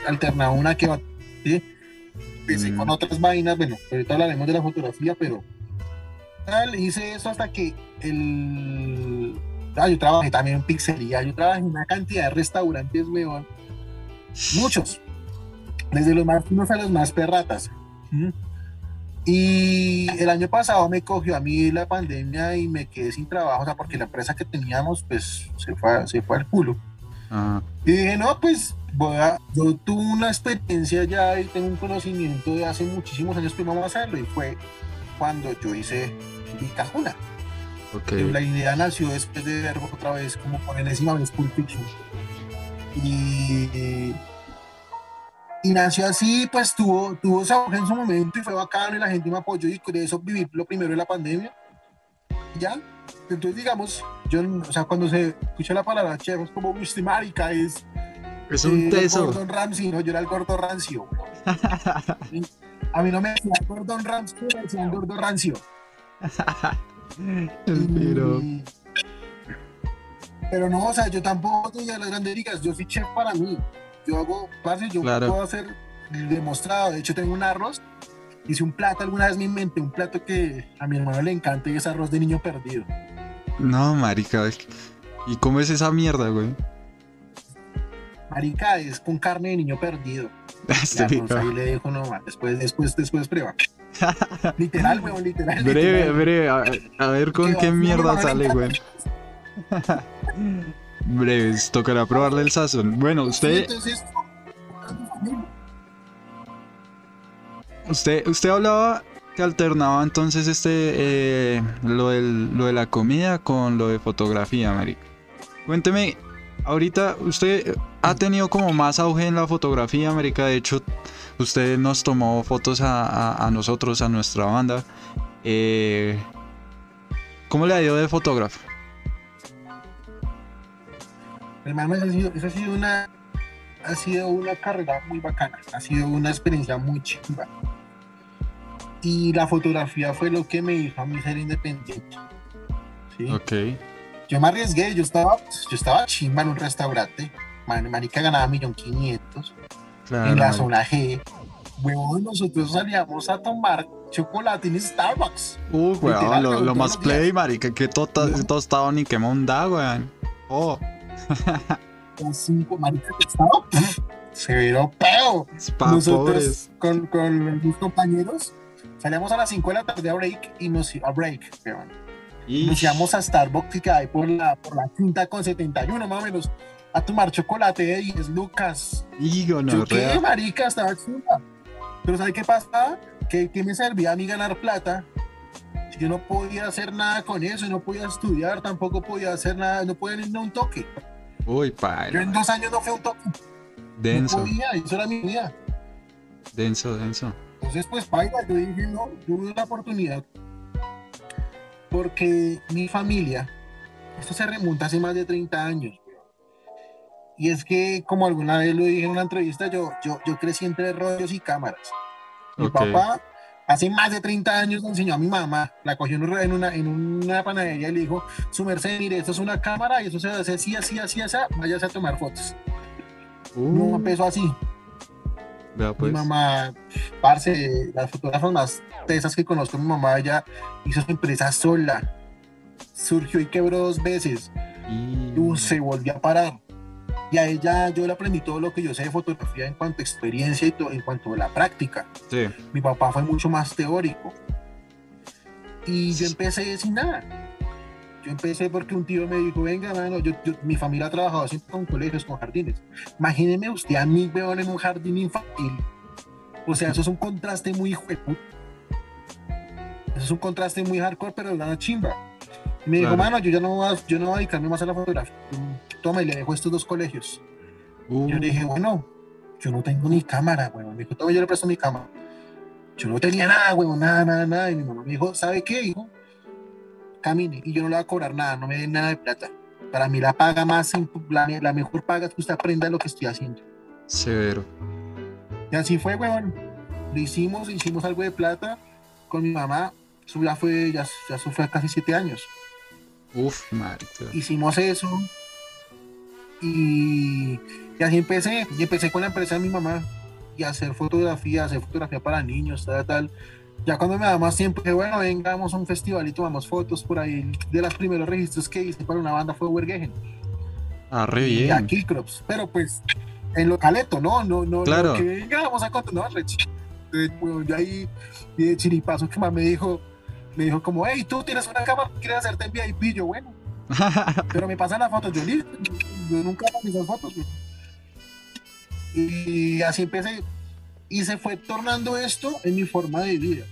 alternaba una que va, ¿sí? Empecé mm. con otras vainas, bueno, ahorita hablaremos de la fotografía, pero tal, hice eso hasta que el... Ah, yo trabajé también en pizzería, yo trabajé en una cantidad de restaurantes, weón. Muchos. Desde los más finos a los más perratas. ¿Mm? Y el año pasado me cogió a mí la pandemia y me quedé sin trabajo, o sea, porque la empresa que teníamos, pues, se fue, se fue al culo. Ajá. Y dije, no, pues, voy a, yo tuve una experiencia ya y tengo un conocimiento de hace muchísimos años que vamos a hacerlo, y fue cuando yo hice Bicajuna. Okay. La idea nació después de ver otra vez, como por enésima vez, Pulp Fiction. Y, y nació así, pues tuvo, tuvo esa hoja en su momento y fue bacano y la gente me apoyó y de eso viví lo primero de la pandemia. Ya, entonces digamos, yo, o sea, cuando se escucha la palabra chef es como usted marica, es... Es un eh, teso. Gordon Ramsay, no, yo era el gordo rancio. A mí no me decía Gordon Ramsay, me decía el gordo rancio. El piro. Y, pero no, o sea, yo tampoco tenía las grandes ligas, yo soy chef para mí. Yo hago, parce, yo claro. puedo hacer demostrado. De hecho, tengo un arroz. Hice un plato alguna vez, me inventé un plato que a mi hermano le encanta y es arroz de niño perdido. No, marica. ¿Y cómo es esa mierda, güey? Marica, es con carne de niño perdido. Este arroz, ahí le dejo nomás. Después, después, después prueba. Literal, weón, literal. Breve, literal. breve. A, a ver con qué, qué mierda sale, güey. Breves, tocará probarle el sazón. Bueno, usted... Entonces, usted, usted hablaba que alternaba entonces este eh, lo, del, lo de la comida con lo de fotografía, marica. Cuénteme, ahorita usted ha tenido como más auge en la fotografía, marica. De hecho, usted nos tomó fotos a, a, a nosotros, a nuestra banda. Eh, ¿Cómo le ha ido de fotógrafo? Hermano, esa ha sido, esa ha sido una ha sido una carrera muy bacana, ha sido una experiencia muy chimba. Y la fotografía fue lo que me hizo a mí ser independiente. ¿Sí? Okay. Yo me arriesgué, yo estaba, yo estaba chimba en un restaurante, marica, ganaba un millón quinientos mil claro, en la zona G. Huevón, nosotros salíamos a tomar chocolate en Starbucks. Uh, weón, lo, lo más play, marica, que tota, ¿no? Tostado ni quemonda, weón. Oh. Cinco maritas de estado, se vieron peo. Nosotros con, con mis compañeros salíamos a las cinco de la tarde a break y nos a break, y nos íbamos a Starbucks que hay por la por la quinta con setenta y uno más o menos a tomar chocolate de diez lucas. Higo, no, yo qué marica, estaba chula. Pero ¿sabes qué pasaba? Que, que me servía a mí ganar plata. Yo no podía hacer nada con eso, no podía estudiar, tampoco podía hacer nada, no podía irme a un toque. Uy, padre. Yo en dos años no fui a un toque. Denso. No podía, eso era mi vida. Denso, denso. Entonces, pues, paila, yo dije, no, tuve la oportunidad. Porque mi familia, esto se remonta hace más de treinta años. Y es que, como alguna vez lo dije en una entrevista, yo, yo, yo crecí entre rollos y cámaras. Mi okay. papá, hace más de treinta años, le enseñó a mi mamá, la cogió en una, en una panadería y le dijo, su merced, mire, esto es una cámara y eso se hace así, así, así, así, váyase a tomar fotos. Uh, no empezó así. Ya, pues. Mi mamá, parce, las fotógrafas más tesas que conozco, mi mamá, ella hizo su empresa sola, surgió y quebró dos veces, y... Uh, se volvió a parar. Y a ella yo le aprendí todo lo que yo sé de fotografía en cuanto a experiencia y todo, en cuanto a la práctica. Sí. Mi papá fue mucho más teórico. Y yo empecé sin nada. Yo empecé porque un tío me dijo, venga, mano, yo, yo, mi familia ha trabajado siempre con colegios, con jardines. Imagíneme usted a mí, weón, en un jardín infantil. O sea, eso es un contraste muy juego. Eso es un contraste muy hardcore, pero es una chimba. Y me dijo, claro. mano, yo ya no voy a, yo no voy a dedicarme más a la fotografía. Toma, y le dejo estos dos colegios. Uh. Yo le dije, bueno, yo no tengo ni cámara, weón. Me dijo, toma, yo le presto mi cámara. Yo no tenía nada, weón, nada, nada, nada. Y mi mamá me dijo, ¿sabe qué, hijo? Camine, y yo no le voy a cobrar nada, no me den nada de plata. Para mí la paga más, la, la mejor paga es que usted aprenda lo que estoy haciendo. Severo. Y así fue, weón. Lo hicimos, hicimos algo de plata con mi mamá. Eso ya fue, ya, ya eso fue casi siete años. Uf, marica. Hicimos eso. Y, y así empecé, y empecé con la empresa de mi mamá y hacer fotografía, hacer fotografía para niños, tal, tal. Ya cuando me da más tiempo, dije, bueno, vengamos a un festival y tomamos fotos por ahí. De los primeros registros que hice para una banda fue Wergegen. Ah, re bien. Y a Killcrops, pero pues en localeto, ¿no? No, no, claro. Que vengamos a contar, no, re chido. Bueno, yo ahí, y de chiripazo, que más me dijo, me dijo como, hey, tú tienes una cámara, quieres hacerte en V I P, yo, bueno. Pero me pasan las fotos, yo listo. Yo nunca hice esas fotos, güey. Y así empecé. Y se fue tornando esto en mi forma de vida.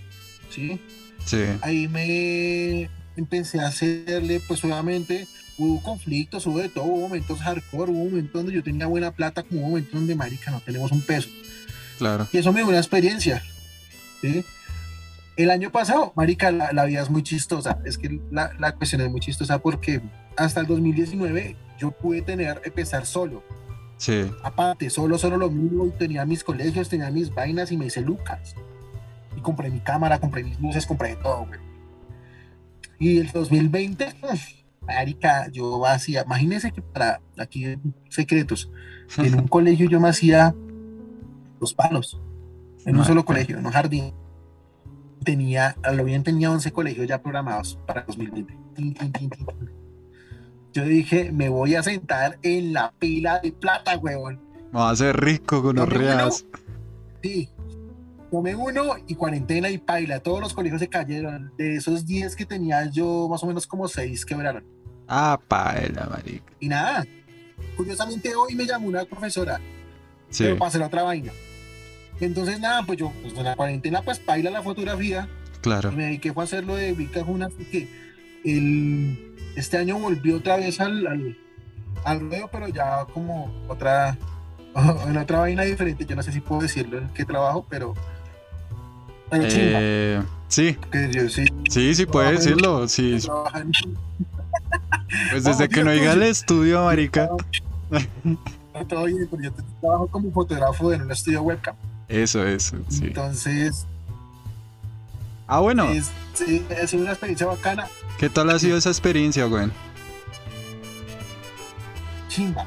¿Sí? Sí. Ahí me empecé a hacerle, pues obviamente hubo conflictos, hubo de todo, hubo momentos hardcore, hubo un momento donde yo tenía buena plata, como un momento donde, marica, no tenemos un peso. Claro. Y eso me dio una experiencia, ¿sí? El año pasado, marica, la, la vida es muy chistosa, es que la, la cuestión es muy chistosa porque hasta el dos mil diecinueve yo pude tener, empezar solo. Sí. Aparte, solo, solo lo mismo, tenía mis colegios, tenía mis vainas y me hice lucas. Y compré mi cámara, compré mis luces, compré todo, güey. Y el dos mil veinte, marica, yo hacía, imagínense que para, aquí secretos, en un colegio yo me hacía dos palos, en no, un solo colegio, en un jardín. Tenía, a lo bien tenía once colegios ya programados para dos mil veinte. Yo dije, me voy a sentar en la pila de plata, huevón. Me va a hacer rico con los reas. Sí. Tomé uno y cuarentena y paila. Todos los colegios se cayeron. De esos diez que tenía yo, más o menos como seis quebraron. Ah, paila, marica. Y nada. Curiosamente hoy me llamó una profesora. Sí. Pero para hacer otra vaina. Entonces nada, pues yo, pues en la cuarentena, pues paila la fotografía. Claro. Y me dediqué a hacer lo de Bicajuna, porque el... Este año volví otra vez al, al, al ruedo, pero ya como otra, en otra vaina diferente. Yo no sé si puedo decirlo en qué trabajo, pero... pero eh, sí. Yo, sí. Sí, sí puede decirlo. En, sí. En... Pues desde oh, que Dios, no diga el estudio, marica. No, todo bien, porque yo trabajo como fotógrafo en un estudio webcam. Eso, eso, sí. Entonces... Ah, bueno. Es, sí, es una experiencia bacana. ¿Qué tal ha sido esa experiencia, güey? Chimba,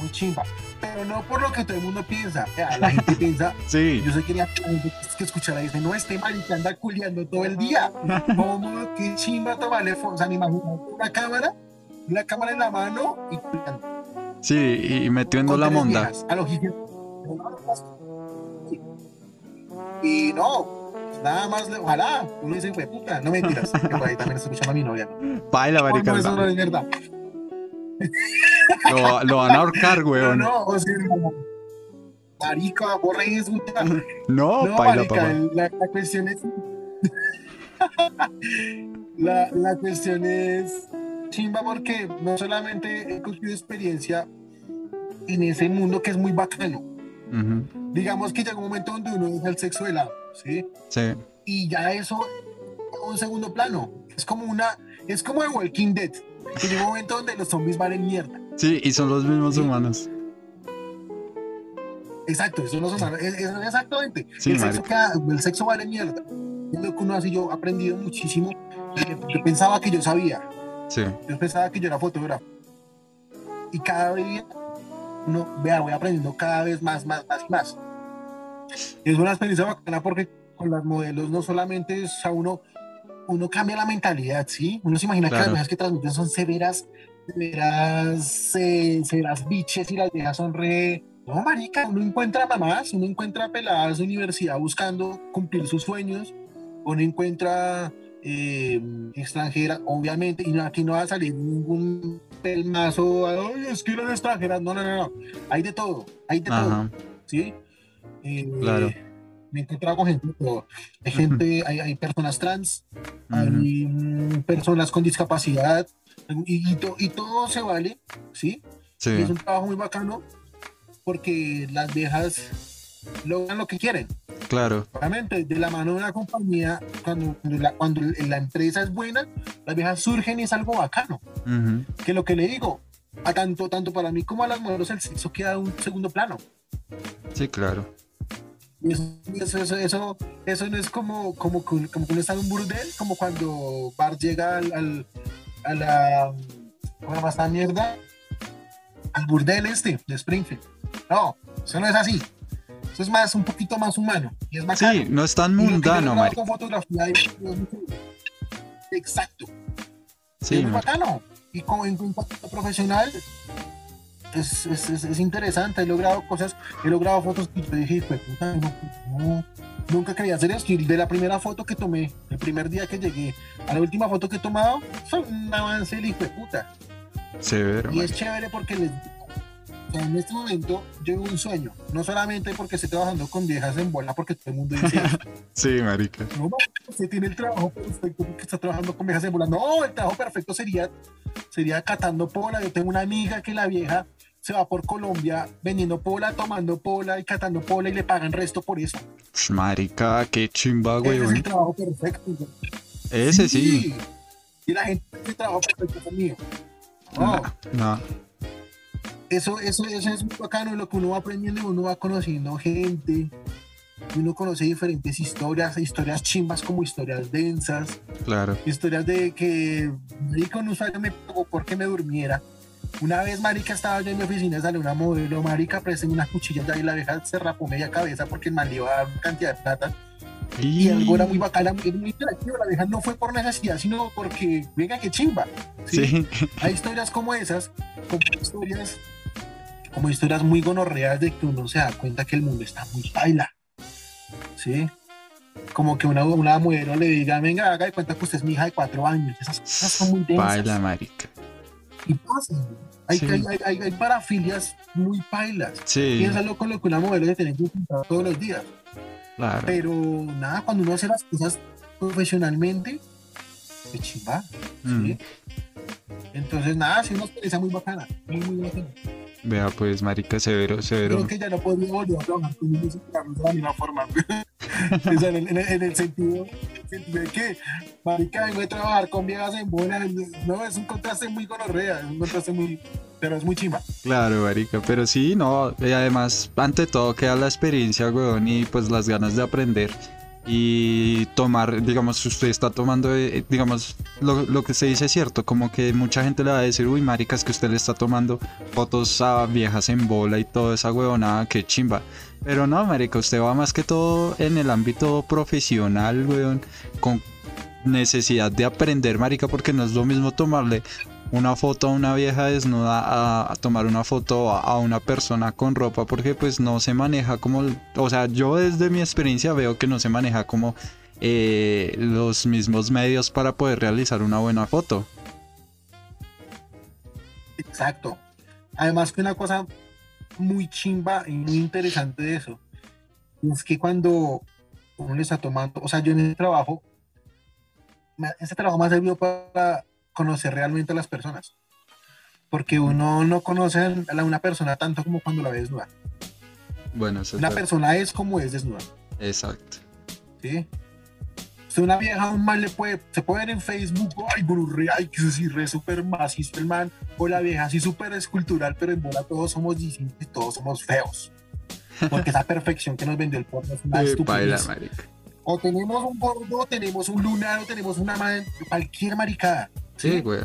muy chimba, pero no por lo que todo el mundo piensa. La gente piensa, sí. Yo sé que la gente que escuchará dice, no, este marica anda culiando todo el día. ¿Cómo? ¿Qué chimba tomarle fotos? O sea, me imagino una cámara, una cámara en la mano y culiando. Sí, y metiendo con la monda. Viejas, a los gigantes. Sí. Y no. Nada más, ojalá, uno dice, fue puta, no mentiras, que por ahí también se escuchaba mi novia. Baila, marica. No, eso no es verdad. Lo, lo van a ahorcar, weón. No, no, o sea, marica, borra y escucha. No, no, baila, papá. La, la cuestión es... la, la cuestión es chimba, porque no solamente he conseguido experiencia en ese mundo que es muy bacano. Uh-huh. Digamos que llega un momento donde uno deja el sexo de lado. ¿Sí? Sí. Y ya eso un segundo plano. Es como una, es como el Walking Dead. En un momento donde los zombies valen mierda. Sí, y son los mismos, sí, humanos. Exacto, son los humanos. Es, es, exactamente. Sí, el, sexo queda, el sexo vale mierda. Es lo que uno hace. Yo he aprendido muchísimo. Yo pensaba que yo sabía. Sí. Yo pensaba que yo era fotógrafo. Y cada día uno, vea, voy aprendiendo cada vez más, más, más y más. Es una experiencia bacana porque con las modelos no solamente, o sea, uno, uno cambia la mentalidad, ¿sí? Uno se imagina, claro, que las viejas que transmiten son severas, severas, eh, severas biches y las viejas son re... No, marica, uno encuentra mamás, uno encuentra peladas de universidad buscando cumplir sus sueños, uno encuentra eh, extranjeras, obviamente, y aquí no va a salir ningún pelmazo, ay, es que eran extranjeras, no, no, no, no, hay de todo, hay de Ajá. todo, ¿sí? Eh, claro. Me he encontrado con gente, hay, gente hay, hay personas trans, uh-huh, hay um, personas con discapacidad y, y, to, y todo se vale, ¿sí? Sí. Y es un trabajo muy bacano porque las viejas logran lo que quieren. Claro. Realmente, de la mano de una compañía, cuando, cuando, la, cuando la empresa es buena, las viejas surgen y es algo bacano. Uh-huh. Que lo que le digo, a tanto, tanto para mí como a las modelos, el sexo queda en un segundo plano. Sí, claro. Eso, eso, eso, eso no es como, como, como que uno está en un burdel, como cuando Bart llega al, al, a la, ¿cómo esta mierda? Al burdel este de Springfield. No, eso no es así. Eso es más, un poquito más humano y es bacano. Sí, no es tan mundano, marica. Exacto. Sí, es muy bacano. Y con, en contacto profesional Es, es, es, es interesante, he logrado cosas, he logrado fotos que yo dije, pues, no, no, nunca quería hacer esto, y de la primera foto que tomé, el primer día que llegué, a la última foto que he tomado, fue un avance, el hijo de puta. Severo. Y man. Es chévere porque les, Entonces, en este momento, llegó un sueño. No solamente porque se trabajando con viejas en bola, porque todo el mundo dice eso. Sí, marica. No, usted tiene el trabajo perfecto porque está trabajando con viejas en bola. No, el trabajo perfecto sería, sería catando pola. Yo tengo una amiga que la vieja se va por Colombia vendiendo pola, tomando pola y catando pola y le pagan resto por eso. Marica, qué chimba, güey. Ese es el trabajo perfecto. Güey. Ese sí. sí. Y la gente dice, trabajo perfecto conmigo. No. No. Eso, eso, eso es muy bacano, lo que uno va aprendiendo, uno va conociendo gente, uno conoce diferentes historias, historias chimbas como historias densas. Claro. Historias de que, marica, un usuario me pagó porque me durmiera. Una vez, marica, estaba yo en mi oficina, sale una modelo, marica, presen unas cuchillas de ahí, la vieja se rapó media cabeza porque el man le iba a dar una cantidad de plata. Y, y algo era muy bacala, era muy interactivo. La vieja no fue por necesidad, sino porque, venga, que chimba. ¿Sí? Sí. Hay historias como esas, como historias, como historias muy gonorreas de que uno se da cuenta que el mundo está muy baila. ¿Sí? Como que una, una mujer le diga, venga, haga de cuenta que usted es mi hija de cuatro años. Esas cosas son muy densas. Baila, marica. Y pasan. Hay, sí. hay, hay, hay parafilias muy pailas. Sí. Piénsalo con lo que una modelo de tener que enfrentar todos los días. Claro. Pero nada, cuando uno hace las cosas profesionalmente, se chimba. Mm. ¿Sí? Entonces, nada, sí, una experiencia muy bacana. Muy, muy bacana. Vea, pues, marica, severo, severo. Creo que ya no podría volver a trabajar con ellos de la misma forma. O sea, en, el, en, el, en el sentido de que, marica, vengo de trabajar con viejas en bola. No, es un contraste muy gonorrea, es un contraste muy... pero es muy chimba. Claro, marica, pero sí, no, y además, ante todo queda la experiencia, weón, y pues las ganas de aprender y tomar, digamos, usted está tomando, digamos, lo, lo que se dice es cierto, como que mucha gente le va a decir, uy, marica, es que usted le está tomando fotos a viejas en bola y toda esa huevonada, qué chimba. Pero no, marica, usted va más que todo en el ámbito profesional, weón, con necesidad de aprender, marica, porque no es lo mismo tomarle una foto a una vieja desnuda a, a tomar una foto a, a una persona con ropa, porque pues no se maneja como, o sea, yo desde mi experiencia veo que no se maneja como eh, los mismos medios para poder realizar una buena foto. Exacto. Además que una cosa muy chimba y muy interesante de eso es que cuando uno le está tomando, o sea, yo en el trabajo, este trabajo me ha servido para conocer realmente a las personas, porque uno no conoce a una persona tanto como cuando la ve desnuda. Bueno, eso una está... persona es como es desnuda. Exacto. ¿Sí? Si una vieja un man le puede, se puede ver en Facebook, ay, bururre, ay, que sí, re súper macizo el man, o la vieja sí súper escultural, pero en bola todos somos distintos y todos somos feos, porque esa perfección que nos vendió el porno es una estupidez. O tenemos un gordo, tenemos un lunar, o tenemos una madre, cualquier maricada. Sí, güey.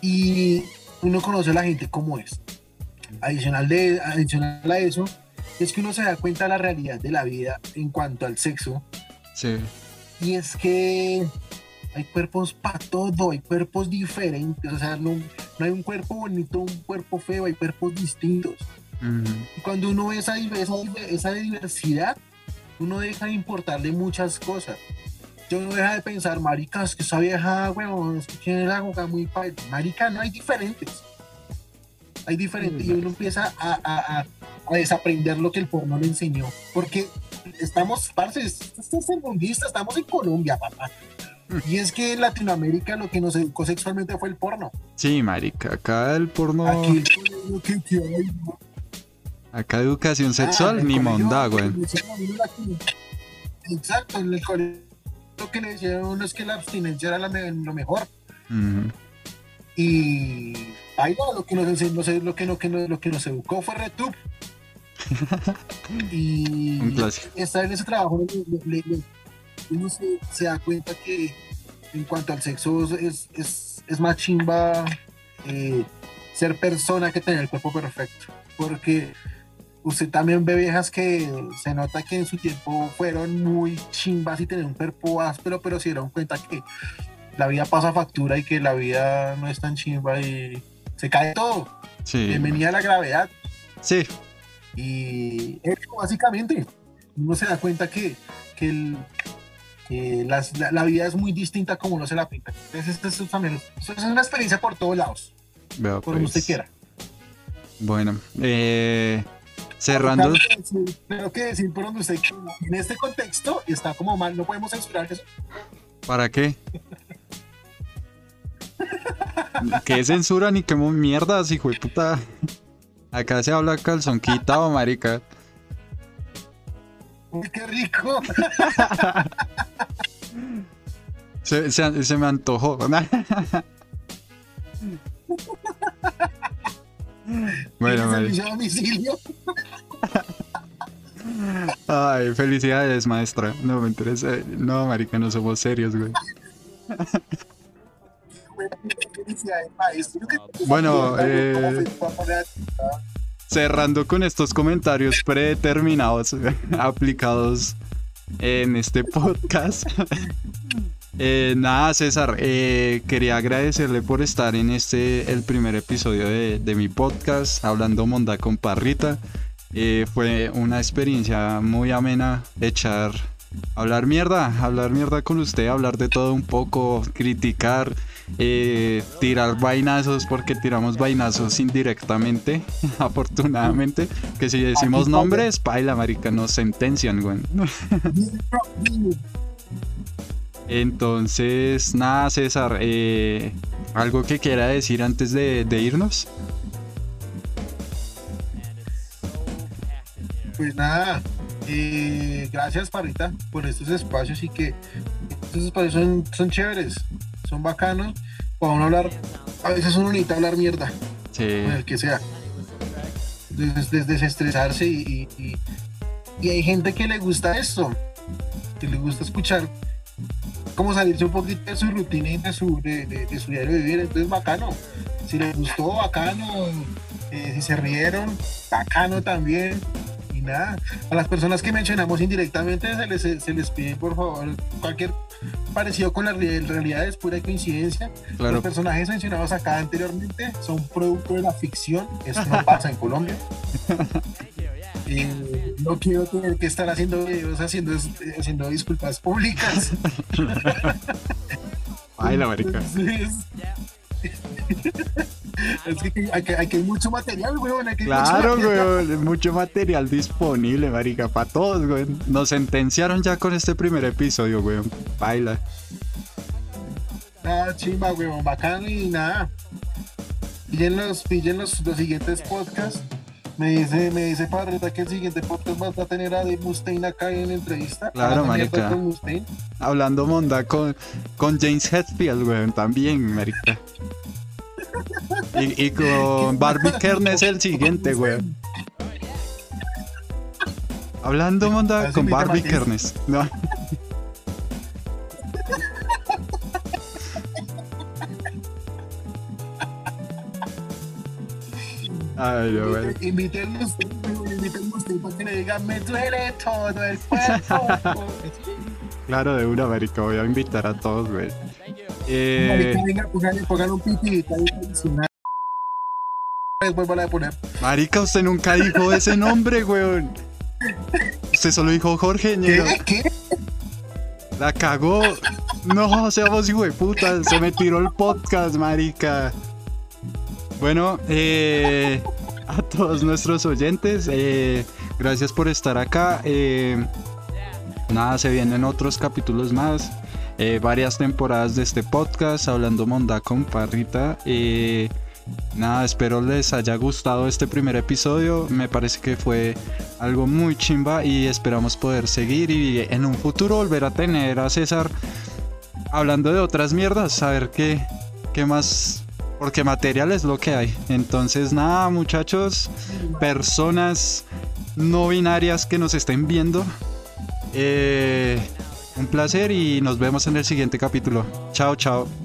Y uno conoce a la gente como es. Adicional, de, adicional a eso, es que uno se da cuenta de la realidad de la vida en cuanto al sexo. Sí. Y es que hay cuerpos para todo, hay cuerpos diferentes. O sea, no, no hay un cuerpo bonito, un cuerpo feo, hay cuerpos distintos. Uh-huh. Y cuando uno ve esa, esa, esa diversidad, uno deja de importarle muchas cosas. Yo no deja de pensar, maricas, es que esa vieja, weón, es que tiene la boca muy padre. Marica, no, hay diferentes. Hay diferentes. Y uno empieza a, a, a desaprender lo que el porno le enseñó. Porque estamos, parce, esto es el mundista, estamos en Colombia, papá. Y es que en Latinoamérica lo que nos educó sexualmente fue el porno. Sí, marica, acá el porno... Aquí el que, que hay, ¿no? Acá educación sexual, ah, ni mondá, güey. Exacto, en el colegio lo que le decían a uno es que la abstinencia era la me- lo mejor. Uh-huh. Y ahí no, lo que nos enseñó, lo que, lo que, lo que nos educó fue RedTube. Y estar en ese trabajo le, le, le, uno se, se da cuenta que en cuanto al sexo es, es, es más chimba eh, ser persona que tener el cuerpo perfecto, porque usted también ve viejas que se nota que en su tiempo fueron muy chimbas y tenían un cuerpo áspero, pero se dieron cuenta que la vida pasa factura y que la vida no es tan chimba y se cae todo. Sí. Bienvenida a la gravedad. Sí. Y eso básicamente, uno se da cuenta que, que, el, que las, la, la vida es muy distinta como uno se la pinta. Entonces, eso es, también, eso es una experiencia por todos lados, Veo por pues. Donde usted quiera. Bueno, eh, cerrando. Tengo que decir por donde usted quiere. En este contexto está como mal, no podemos censurar eso. ¿Para qué? ¿Qué censura ni qué mierdas, hijo de puta? Acá se habla calzonquitado, marica. Uy, qué rico. Se, se, se me antojó. Bueno, servicio a domicilio. Ay, felicidades, maestra. No me interesa. No, marica, no somos serios, güey. Bueno, eh, cerrando con estos comentarios predeterminados aplicados en este podcast. Eh, nada, César, eh, quería agradecerle por estar en este, el primer episodio de, de mi podcast, Hablando Mondá con Parrita. Eh, fue una experiencia muy amena echar, hablar mierda, hablar mierda con usted, hablar de todo un poco, criticar, eh, tirar vainazos, porque tiramos vainazos indirectamente, afortunadamente, que si decimos nombres, paila, marica, nos sentencian, güey. Entonces, nada, César, eh, ¿algo que quiera decir antes de, de irnos? Pues nada, eh, gracias, Parrita, por estos espacios, y que estos espacios son, son chéveres, son bacanos, para uno hablar, a veces uno necesita hablar mierda, sí, con el que sea, des, des, desestresarse, y, y, y hay gente que le gusta esto, que le gusta escuchar, como salirse un poquito de su rutina y de su, de, de, de su diario de vivir. Entonces, bacano, si les gustó, bacano, eh, si se rieron, bacano también, y nada, a las personas que mencionamos indirectamente se les, se les pide, por favor, cualquier parecido con la realidad es pura coincidencia, claro. Los personajes mencionados acá anteriormente son producto de la ficción, eso no pasa en Colombia. Eh, no quiero tener que estar haciendo videos haciendo, haciendo disculpas públicas. Ay, la marica. Entonces, es que hay, hay, hay mucho material, weón. Hay claro, mucho material. Weón, mucho material disponible, marica, para todos, weón. Nos sentenciaron ya con este primer episodio, weón. Baila. Nada, chimba, weón, bacán, y nada. Pillen los, pillen los, los siguientes podcasts. Me dice, me dice Parrita que el siguiente podcast va a tener a Dave Mustaine acá en entrevista. Claro, marica. Hablando Mondá con, con James Hetfield, weón, también, marica. Y, y con Barbie Kern es el siguiente, weón. Hablando Mondá con Barbie Kern. No. Ay, yo, güey. Invítenme usted para que le digan, me duele todo el cuerpo. Claro, de una, marica, voy a invitar a todos, güey. Eh... Venga, pongan un pitito. Después van a poner. Marica, usted nunca dijo ese nombre, güey. Usted solo dijo Jorge, ñero. ¿Qué? ¿Qué? La cagó. No, seamos hijo de puta. Se me tiró el podcast, marica. Bueno, eh, a todos nuestros oyentes, eh, gracias por estar acá. Eh, nada, se vienen otros capítulos más, eh, varias temporadas de este podcast, Hablando Mondá con Parrita. Eh, nada, espero les haya gustado este primer episodio. Me parece que fue algo muy chimba y esperamos poder seguir y en un futuro volver a tener a César hablando de otras mierdas, a ver qué, qué más... Porque material es lo que hay. Entonces, nada, muchachos, personas no binarias que nos estén viendo, eh, un placer y nos vemos en el siguiente capítulo. Chao, chao.